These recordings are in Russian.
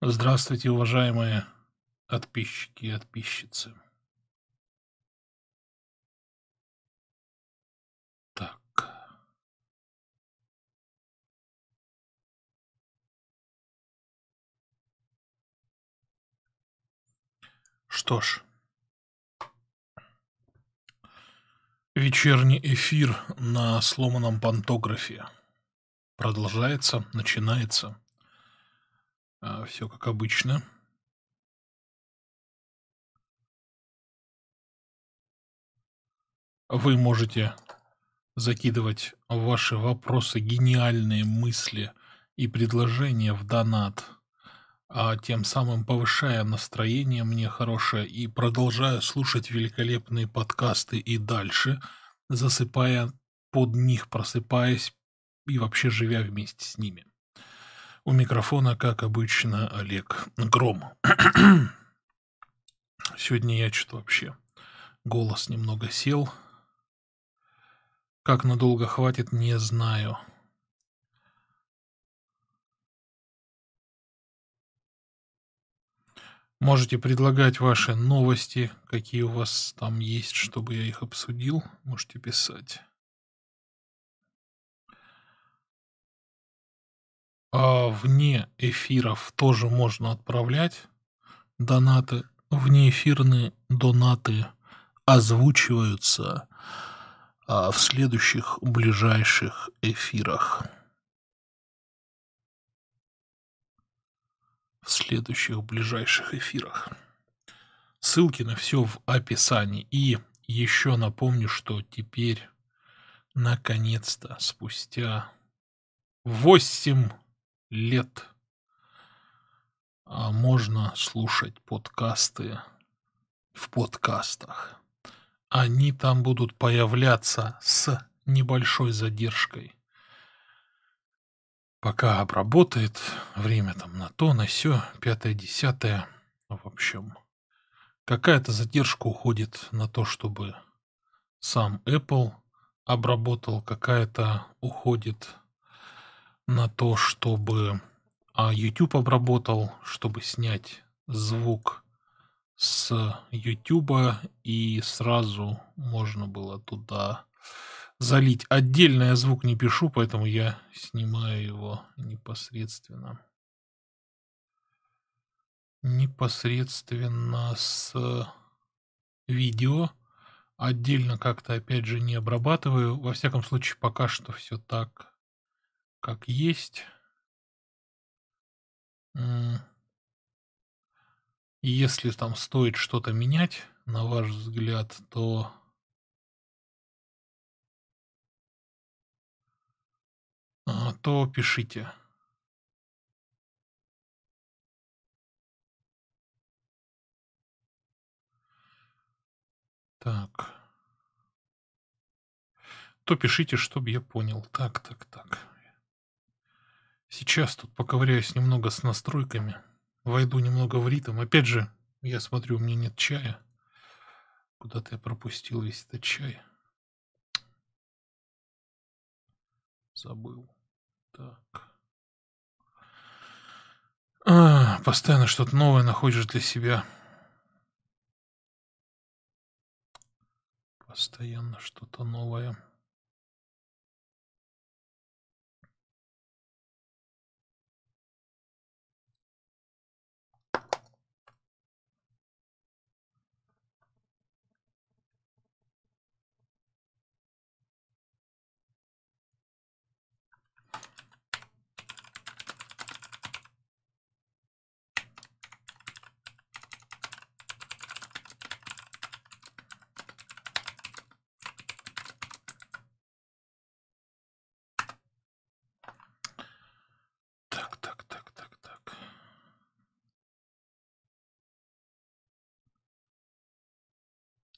Здравствуйте, уважаемые подписчики и подписчицы. Так. Что ж. Вечерний эфир на сломанном пантографе продолжается, начинается. Все как обычно. Вы можете закидывать ваши вопросы, гениальные мысли и предложения в донат, тем самым повышая настроение мне хорошее и продолжая слушать великолепные подкасты и дальше, засыпая под них, просыпаясь и вообще живя вместе с ними. У микрофона, как обычно, Олег Гром. Сегодня я что-то вообще... Голос немного сел. Как надолго хватит, не знаю. Можете предлагать ваши новости, какие у вас там есть, чтобы я их обсудил. Можете писать. А вне эфиров тоже можно отправлять донаты. Внеэфирные донаты озвучиваются в следующих ближайших эфирах. Ссылки на все в описании. И еще напомню, что теперь, наконец-то, спустя 8 лет можно слушать подкасты в подкастах. Они там будут появляться с небольшой задержкой. Пока обработает время там на то, на сё, 5-10. В общем, какая-то задержка уходит на то, чтобы сам Apple обработал, какая-то уходит на то, чтобы YouTube обработал, чтобы снять звук с YouTube, и сразу можно было туда залить. Отдельно я звук не пишу, поэтому я снимаю его непосредственно. С видео. Отдельно как-то, опять же, не обрабатываю. Во всяком случае, пока что все так, как есть. Если там стоит что-то менять, на ваш взгляд, то пишите. Так. То пишите, чтобы я понял. Так. Сейчас тут поковыряюсь немного с настройками. Войду немного в ритм. Опять же, я смотрю, у меня нет чая. Куда-то я пропустил весь этот чай. Забыл. Так. Постоянно что-то новое находишь для себя.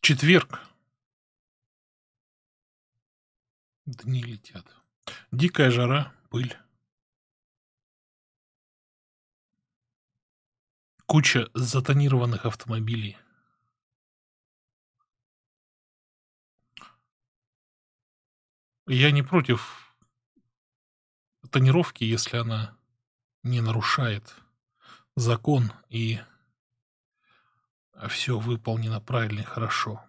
Четверг. Дни летят. Дикая жара, пыль. Куча затонированных автомобилей. Я не против тонировки, если она не нарушает закон, и все выполнено правильно и хорошо.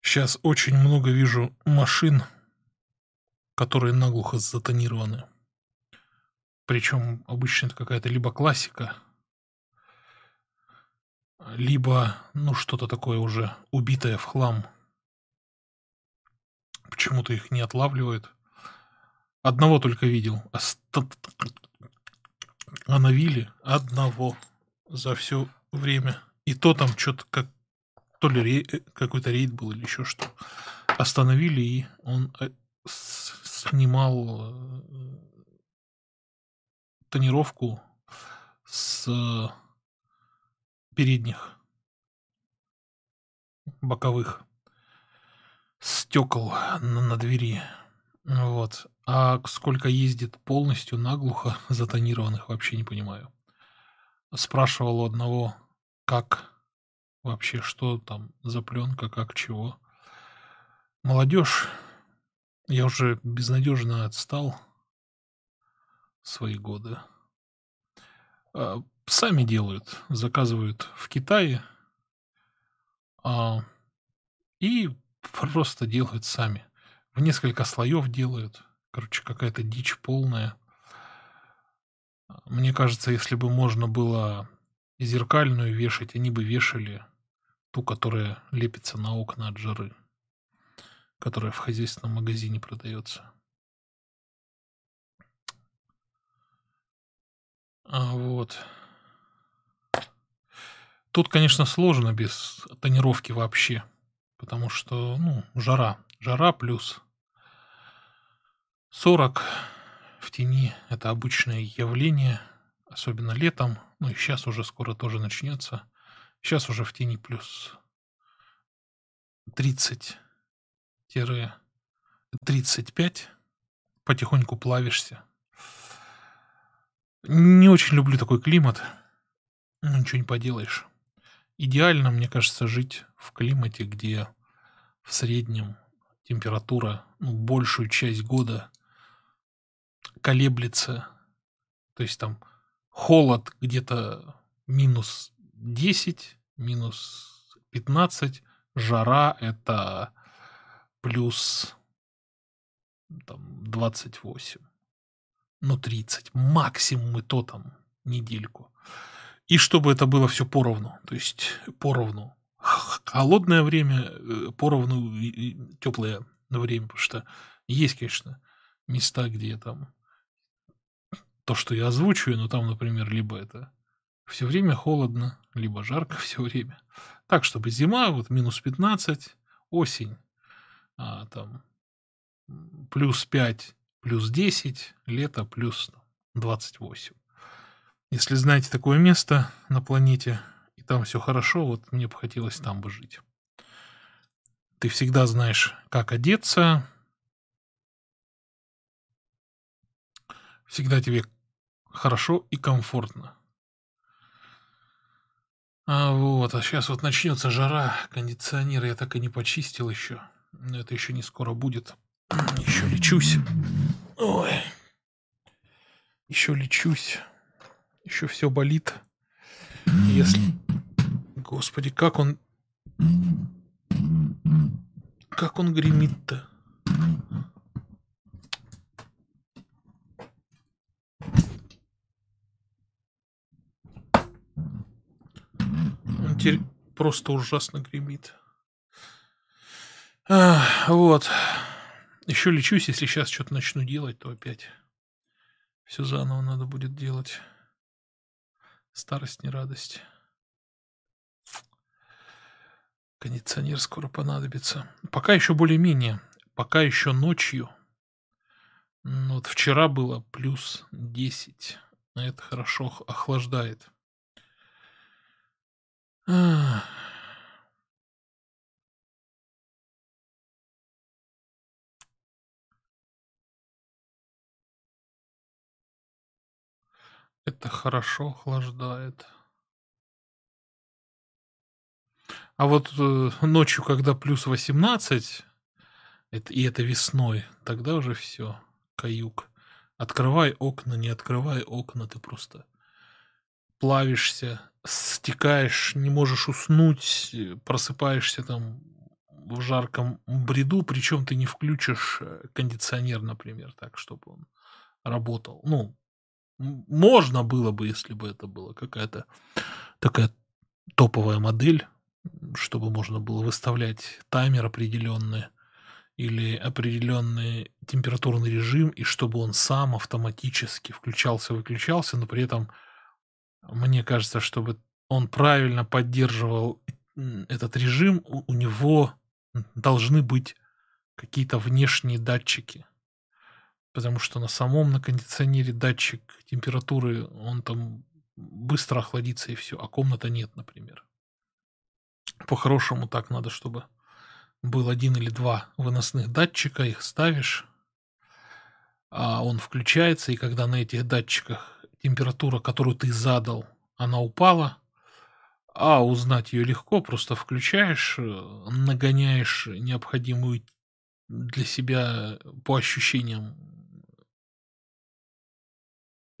Сейчас очень много вижу машин, которые наглухо затонированы. Причем обычно это какая-то либо классика, либо, ну, что-то такое уже убитое в хлам. Почему-то их не отлавливают. Одного только видел. Остановили одного за все время. И то там что-то, как то ли какой-то рейд был или еще что. Остановили, и он снимал тонировку с передних боковых стекол на двери. Вот. А сколько ездит полностью наглухо затонированных, вообще не понимаю. Спрашивал у одного, как вообще, что там за пленка, как, чего. Молодежь, я уже безнадежно отстал свои годы. Сами делают, заказывают в Китае и просто делают сами. В несколько слоев делают. Короче, какая-то дичь полная. Мне кажется, если бы можно было зеркальную вешать, они бы вешали ту, которая лепится на окна от жары, которая в хозяйственном магазине продается. Вот. Тут, конечно, сложно без тонировки вообще, потому что, ну, жара. Жара плюс 40 в тени – это обычное явление, особенно летом. Ну и сейчас уже скоро тоже начнется. Сейчас уже в тени плюс 30-35. Потихоньку плавишься. Не очень люблю такой климат. Ну, ничего не поделаешь. Идеально, мне кажется, жить в климате, где в среднем температура, ну, большую часть года колеблется. То есть там холод где-то минус 10, минус 15. Жара это плюс там, 28. Ну, 30. Максимум и то там недельку. И чтобы это было все поровну. То есть поровну. Холодное время, поровну и теплое время. Потому что есть, конечно, места, где там то, что я озвучиваю, но там, например, либо это все время холодно, либо жарко все время. Так, чтобы зима, вот минус 15, осень, там плюс 5, плюс 10, лето плюс 28. Если знаете такое место на планете, и там все хорошо, вот мне бы хотелось там бы жить. Ты всегда знаешь, как одеться. Всегда тебе хорошо и комфортно. А сейчас вот начнется жара. Кондиционер я так и не почистил еще. Но это еще не скоро будет. Еще лечусь. Ой. Еще лечусь. Еще все болит. Если... Господи, как он гремит-то? Он теперь просто ужасно гремит. Вот. Еще лечусь, если сейчас что-то начну делать, то опять все заново надо будет делать. Старость не радость. Кондиционер скоро понадобится. Пока еще более-менее. Пока еще ночью. Но вот вчера было плюс 10. Это хорошо охлаждает. Это хорошо охлаждает. А вот ночью, когда плюс 18, и это весной, тогда уже все, каюк. Открывай окна, не открывай окна, ты просто плавишься, стекаешь, не можешь уснуть, просыпаешься там в жарком бреду, причем ты не включишь кондиционер, например, так, чтобы он работал. Ну, можно было бы, если бы это была какая-то такая топовая модель, чтобы можно было выставлять таймер определенный или определенный температурный режим, и чтобы он сам автоматически включался-выключался, но при этом, мне кажется, чтобы он правильно поддерживал этот режим, у него должны быть какие-то внешние датчики. Потому что на кондиционере датчик температуры, он там быстро охладится и все, а комната нет, например. По-хорошему так надо, чтобы был один или два выносных датчика, их ставишь, а он включается, и когда на этих датчиках температура, которую ты задал, она упала, а узнать ее легко, просто включаешь, нагоняешь необходимую для себя по ощущениям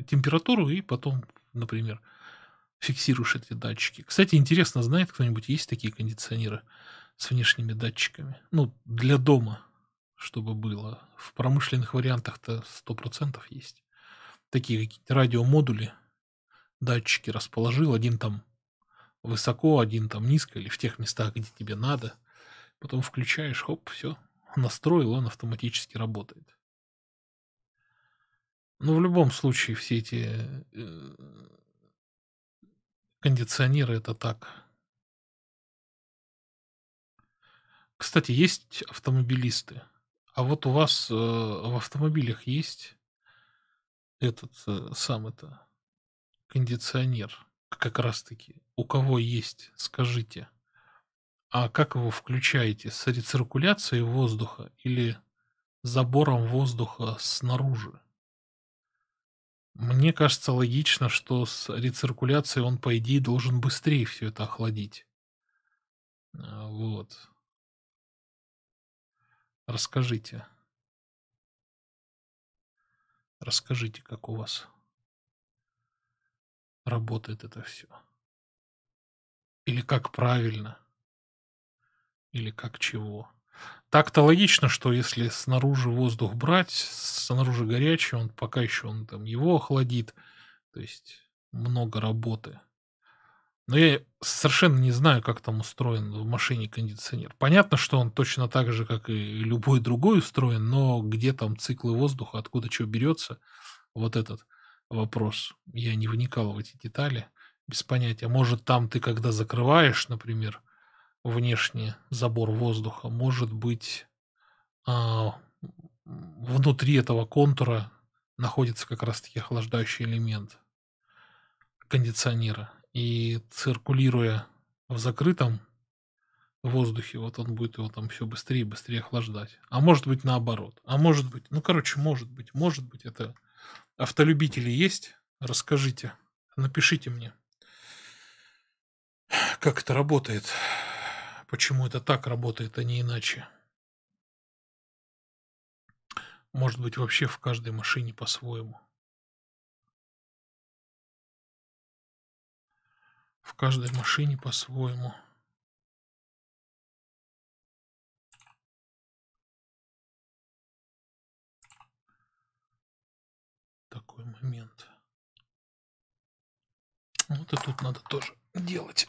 температуру, и потом, например, фиксируешь эти датчики. Кстати, интересно, знает кто-нибудь, есть такие кондиционеры с внешними датчиками? Ну, для дома, чтобы было. В промышленных вариантах-то 100% есть. Такие какие-то радиомодули, датчики расположил. Один там высоко, один там низко, или в тех местах, где тебе надо. Потом включаешь, хоп, все, настроил, он автоматически работает. Но в любом случае все эти кондиционеры — это так. Кстати, есть автомобилисты. А вот у вас в автомобилях есть этот кондиционер как раз-таки. У кого есть, скажите. А как его включаете? С рециркуляцией воздуха или забором воздуха снаружи? Мне кажется, логично, что с рециркуляцией он, по идее, должен быстрее все это охладить. Вот. Расскажите. Расскажите, как у вас работает это все. Или как правильно. Или как чего. Так-то логично, что если снаружи воздух брать, снаружи горячий, он пока еще он там его охладит. То есть много работы. Но я совершенно не знаю, как там устроен в машине кондиционер. Понятно, что он точно так же, как и любой другой устроен, но где там циклы воздуха, откуда что берется, вот этот вопрос. Я не вникал в эти детали, без понятия. Может, там ты, когда закрываешь, например, внешний забор воздуха, может быть, внутри этого контура находится как раз-таки охлаждающий элемент кондиционера. И циркулируя в закрытом воздухе, вот он будет его там все быстрее и быстрее охлаждать. А может быть, наоборот. А может быть, ну, короче, может быть, это автолюбители есть? Расскажите, напишите мне, как это работает. Почему это так работает, а не иначе? Может быть, вообще в каждой машине по-своему. В каждой машине по-своему. Такой момент. Вот и тут надо тоже делать.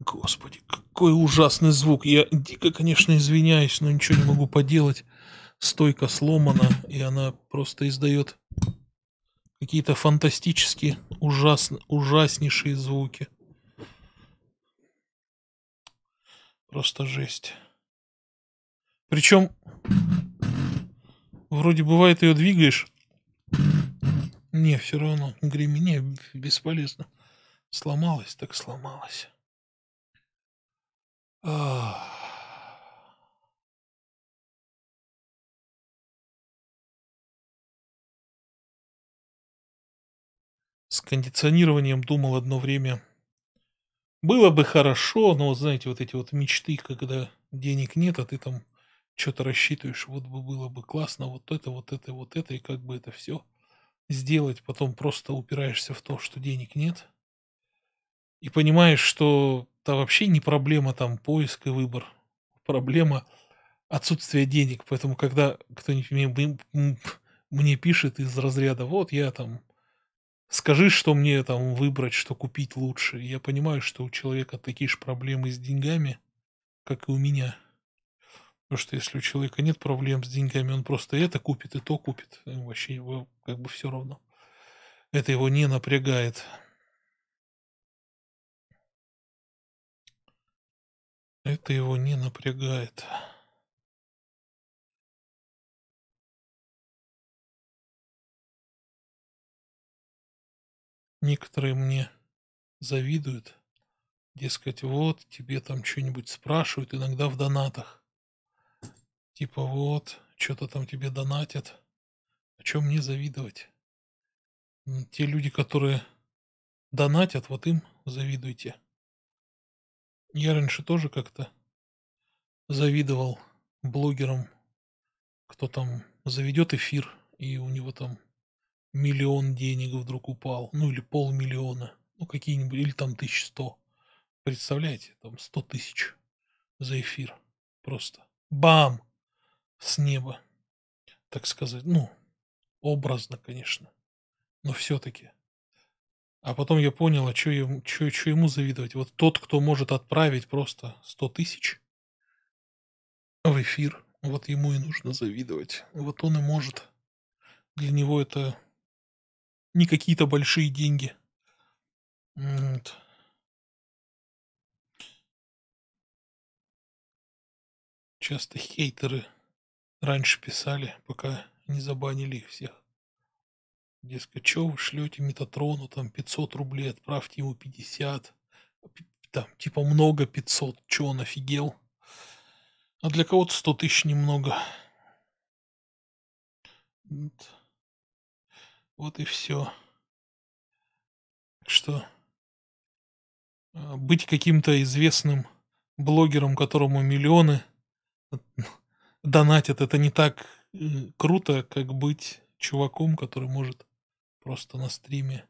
Господи, какой ужасный звук. Я дико, конечно, извиняюсь, но ничего не могу поделать. Стойка сломана, и она просто издает какие-то фантастические, ужаснейшие звуки. Просто жесть. Причем, вроде бывает, ее двигаешь. Не, все равно гремит. Не, бесполезно. Сломалась, так сломалась. С кондиционированием думал одно время. Было бы хорошо, но, знаете, вот эти вот мечты, когда денег нет, а ты там что-то рассчитываешь, вот бы было бы классно, вот это, и как бы это все сделать. Потом просто упираешься в то, что денег нет. И понимаешь, что это вообще не проблема там поиск и выбор. Проблема отсутствия денег. Поэтому, когда кто-нибудь мне пишет из разряда, вот я там, скажи, что мне там выбрать, что купить лучше. Я понимаю, что у человека такие же проблемы с деньгами, как и у меня. Потому что если у человека нет проблем с деньгами, он просто это купит и то купит. Вообще его как бы все равно. Это его не напрягает. Это его не напрягает. Некоторые мне завидуют. Дескать, вот, тебе там что-нибудь спрашивают, иногда в донатах. Типа вот, что-то там тебе донатят. О чем мне завидовать? Те люди, которые донатят, вот им завидуйте. Я раньше тоже как-то завидовал блогерам, кто там заведет эфир, и у него там миллион денег вдруг упал. Ну или 500 000. Ну какие-нибудь, или там 1100. Представляете, там 100 000 за эфир. Просто бам! С неба, так сказать, ну, образно, конечно, но все-таки. А потом я понял, а что ему завидовать? Вот тот, кто может отправить просто 100 000 в эфир, вот ему и нужно завидовать. Вот он и может. Для него это не какие-то большие деньги. Вот. Часто хейтеры раньше писали, пока не забанили их всех. Дескать, что вы шлете Метатрону, там 500 рублей, отправьте ему 50. Там, типа, много 500, что он офигел. А для кого-то 100 000 немного. Вот и все. Так что быть каким-то известным блогером, которому миллионы донатят, это не так круто, как быть чуваком, который может просто на стриме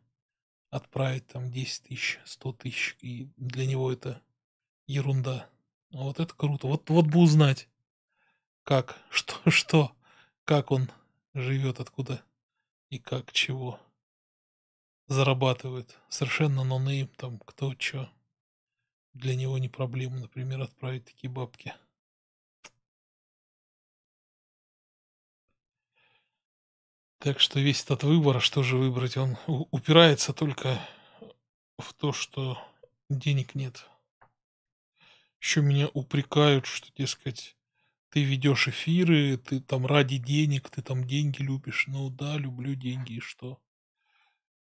отправить там 10 000, 100 000, и для него это ерунда. А вот это круто. Вот бы узнать, как, что, как он живет, откуда и как, чего зарабатывает. Совершенно нонейм, там, кто, что. Для него не проблема, например, отправить такие бабки. Так что весь этот выбор, что же выбрать, он упирается только в то, что денег нет. Еще меня упрекают, что, дескать, ты ведешь эфиры, ты там ради денег, ты там деньги любишь. Ну да, люблю деньги, и что?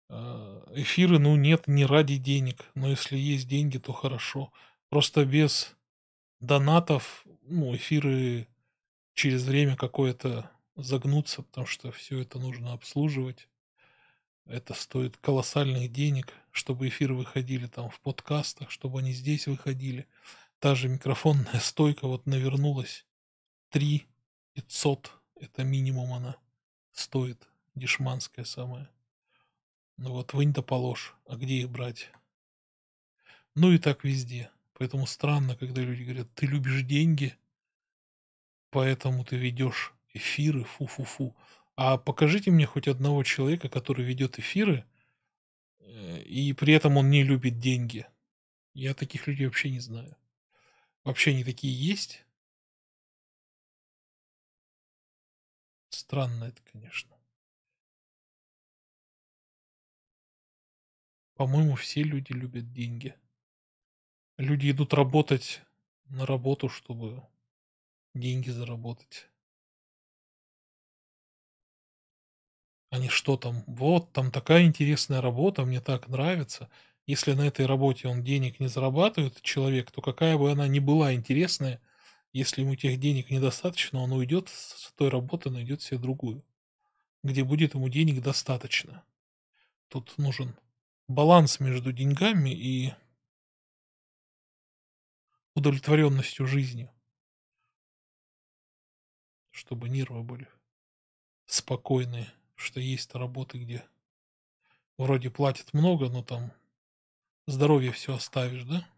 Эфиры, ну нет, не ради денег. Но если есть деньги, то хорошо. Просто без донатов, ну, эфиры через время какое-то загнуться, потому что все это нужно обслуживать. Это стоит колоссальных денег, чтобы эфиры выходили там в подкастах, чтобы они здесь выходили. Та же микрофонная стойка вот навернулась. 3500, это минимум она стоит, дешманская самая. Ну вот вынь да положь, а где их брать? Ну и так везде. Поэтому странно, когда люди говорят, ты любишь деньги, поэтому ты ведешь эфиры, фу-фу-фу. А покажите мне хоть одного человека, который ведет эфиры, и при этом он не любит деньги. Я таких людей вообще не знаю. Вообще они такие есть? Странно это, конечно. По-моему, все люди любят деньги. Люди идут работать на работу, чтобы деньги заработать. А не что там, вот, там такая интересная работа, мне так нравится. Если на этой работе он денег не зарабатывает, человек, то какая бы она ни была интересная, если ему тех денег недостаточно, он уйдет с той работы, найдет себе другую, где будет ему денег достаточно. Тут нужен баланс между деньгами и удовлетворенностью жизнью. чтобы нервы были спокойные, что есть работы, где вроде платят много, но там здоровье все оставишь, да?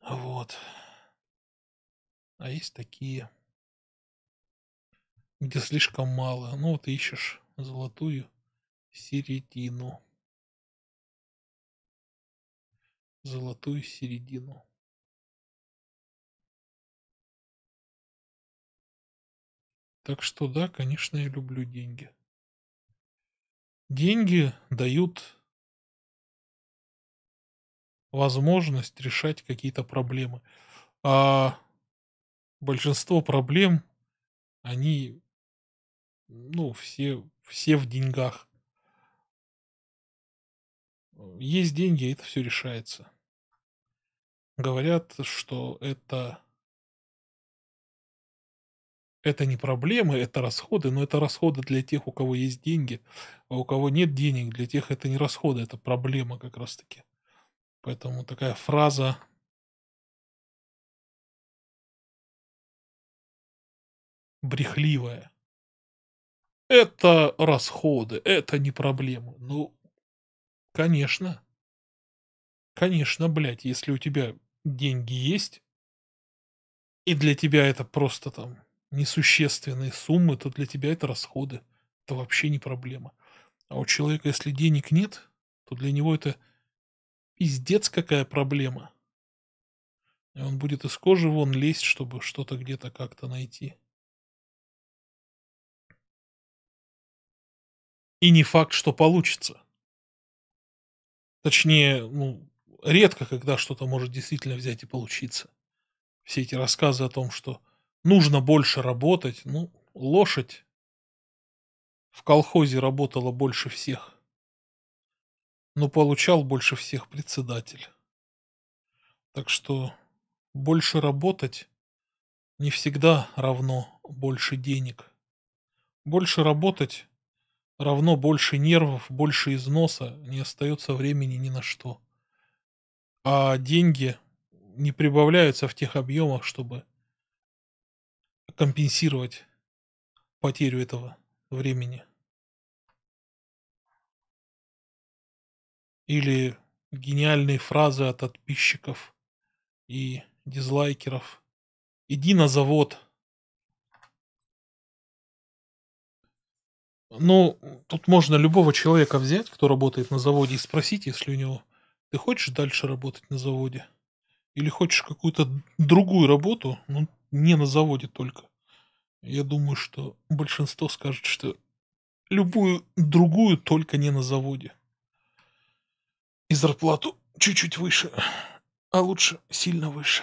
Вот. А есть такие, где слишком мало. Ну, вот ищешь золотую середину. Золотую середину. Так что да, конечно, я люблю деньги. Деньги дают возможность решать какие-то проблемы. А большинство проблем, они, ну, все в деньгах. Есть деньги, и это все решается. Говорят, что это не проблемы, это расходы, но это расходы для тех, у кого есть деньги, а у кого нет денег, для тех это не расходы, это проблема как раз-таки. Поэтому такая фраза брехливая. Это расходы, это не проблемы. Ну, конечно. Конечно, блядь, если у тебя деньги есть, и для тебя это просто там несущественные суммы, то для тебя это расходы. Это вообще не проблема. А у человека, если денег нет, то для него это пиздец какая проблема. И он будет из кожи вон лезть, чтобы что-то где-то как-то найти. И не факт, что получится. Точнее, ну, редко, когда что-то может действительно взять и получиться. Все эти рассказы о том, что нужно больше работать. Ну, лошадь в колхозе работала больше всех. Но получал больше всех председатель. Так что больше работать не всегда равно больше денег. Больше работать равно больше нервов, больше износа. Не остается времени ни на что. А деньги не прибавляются в тех объемах, чтобы компенсировать потерю этого времени. Или гениальные фразы от подписчиков и дизлайкеров. Иди на завод. Ну, тут можно любого человека взять, кто работает на заводе, и спросить, если у него: ты хочешь дальше работать на заводе? Или хочешь какую-то другую работу? Ну, не на заводе только. Я думаю, что большинство скажет, что любую другую, только не на заводе. И зарплату чуть-чуть выше, а лучше сильно выше.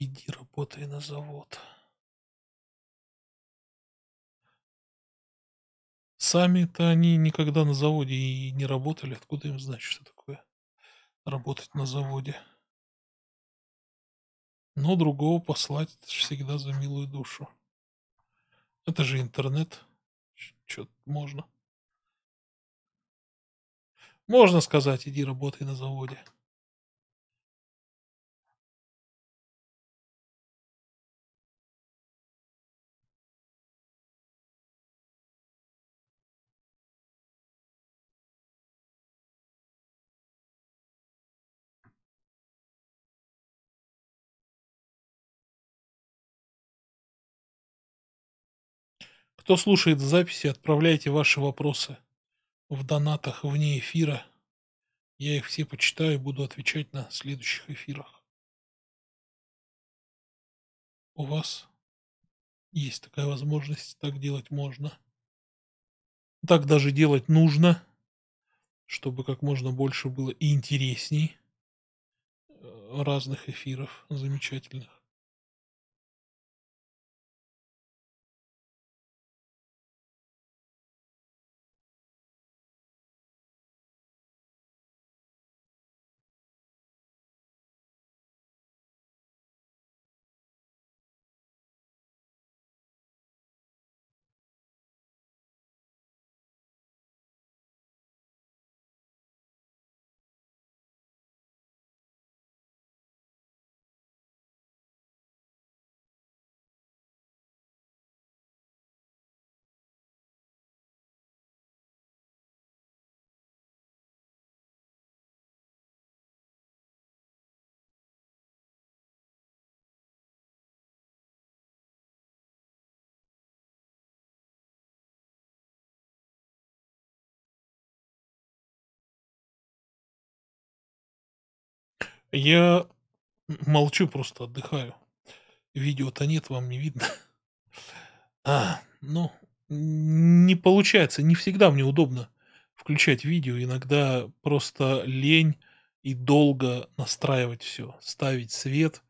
Иди работай на завод. Сами-то они никогда на заводе и не работали. Откуда им знать, что такое работать на заводе? Но другого послать всегда за милую душу. Это же интернет. Что-то можно. Можно сказать: иди работай на заводе. Кто слушает записи, отправляйте ваши вопросы в донатах вне эфира. Я их все почитаю и буду отвечать на следующих эфирах. У вас есть такая возможность, так делать можно. Так даже делать нужно, чтобы как можно больше было и интересней разных эфиров замечательных. Я молчу, просто отдыхаю. Видео-то нет, вам не видно. Ну, не получается. Не всегда мне удобно включать видео. Иногда просто лень и долго настраивать все. Ставить свет.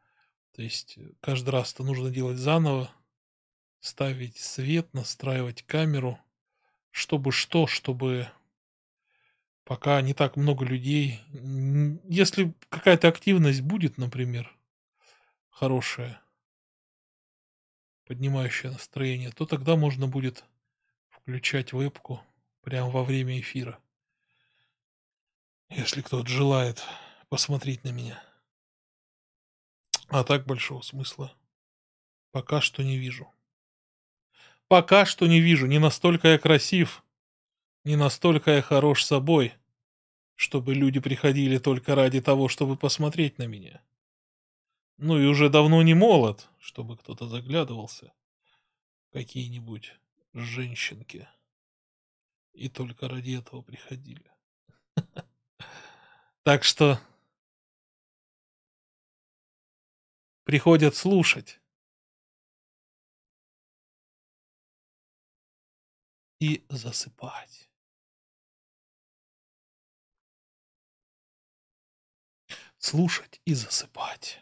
То есть каждый раз это нужно делать заново. Ставить свет, настраивать камеру. Чтобы что, чтобы... Пока не так много людей. Если какая-то активность будет, например, хорошая, поднимающая настроение, то тогда можно будет включать вебку прямо во время эфира. Если кто-то желает посмотреть на меня. А так большого смысла пока что не вижу. Пока что не вижу. Не настолько я красив. Не настолько я хорош собой, чтобы люди приходили только ради того, чтобы посмотреть на меня. Ну и уже давно не молод, чтобы кто-то заглядывался. Какие-нибудь женщинки. И только ради этого приходили. Так что приходят слушать. И засыпать. Слушать и засыпать.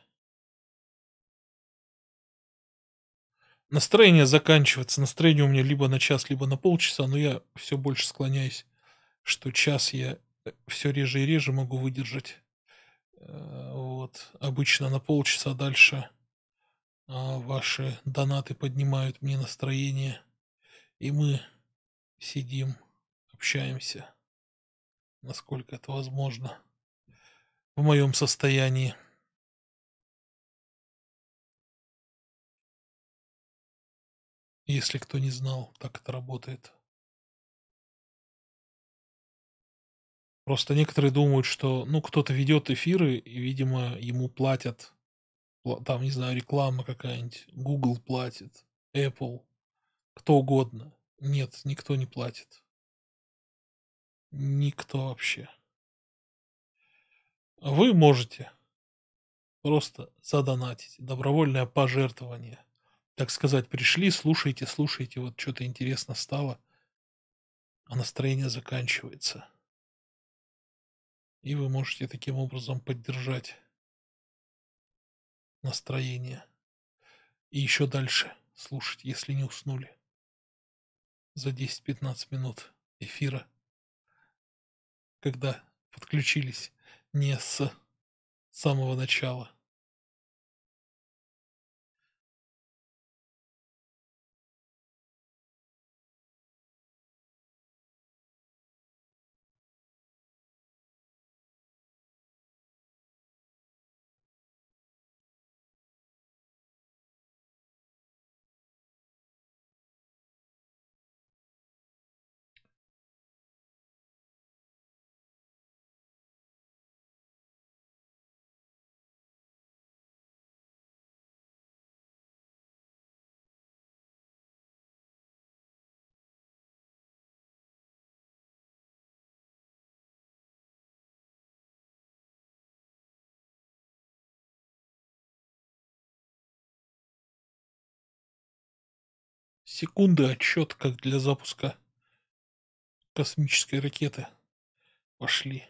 Настроение заканчивается. Настроение у меня либо на час, либо на полчаса, но я все больше склоняюсь, что час я все реже и реже могу выдержать. Вот. Обычно на полчаса дальше ваши донаты поднимают мне настроение, и мы сидим, общаемся, насколько это возможно. В моем состоянии. Если кто не знал, так это работает. Просто некоторые думают, что ну кто-то ведет эфиры, и, видимо, ему платят, там, не знаю, реклама какая-нибудь, Google платит, Apple, кто угодно. Нет, никто не платит. Никто вообще. Вы можете просто задонатить. Добровольное пожертвование. Так сказать, пришли, слушайте, слушайте. Вот что-то интересно стало. А настроение заканчивается. И вы можете таким образом поддержать настроение. И еще дальше слушать, если не уснули. За 10-15 минут эфира. Когда подключились. Не с самого начала. Секунды отсчет, как для запуска космической ракеты. Пошли.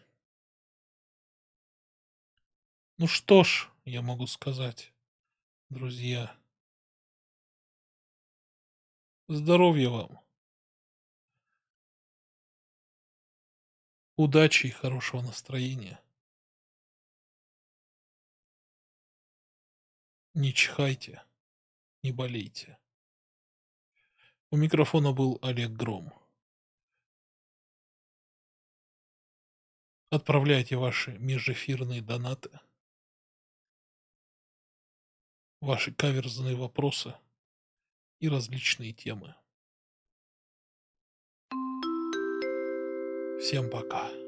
Ну что ж, я могу сказать, друзья. Здоровья вам. Удачи и хорошего настроения. Не чихайте, не болейте. У микрофона был Олег Гром. Отправляйте ваши межэфирные донаты, ваши каверзные вопросы и различные темы. Всем пока.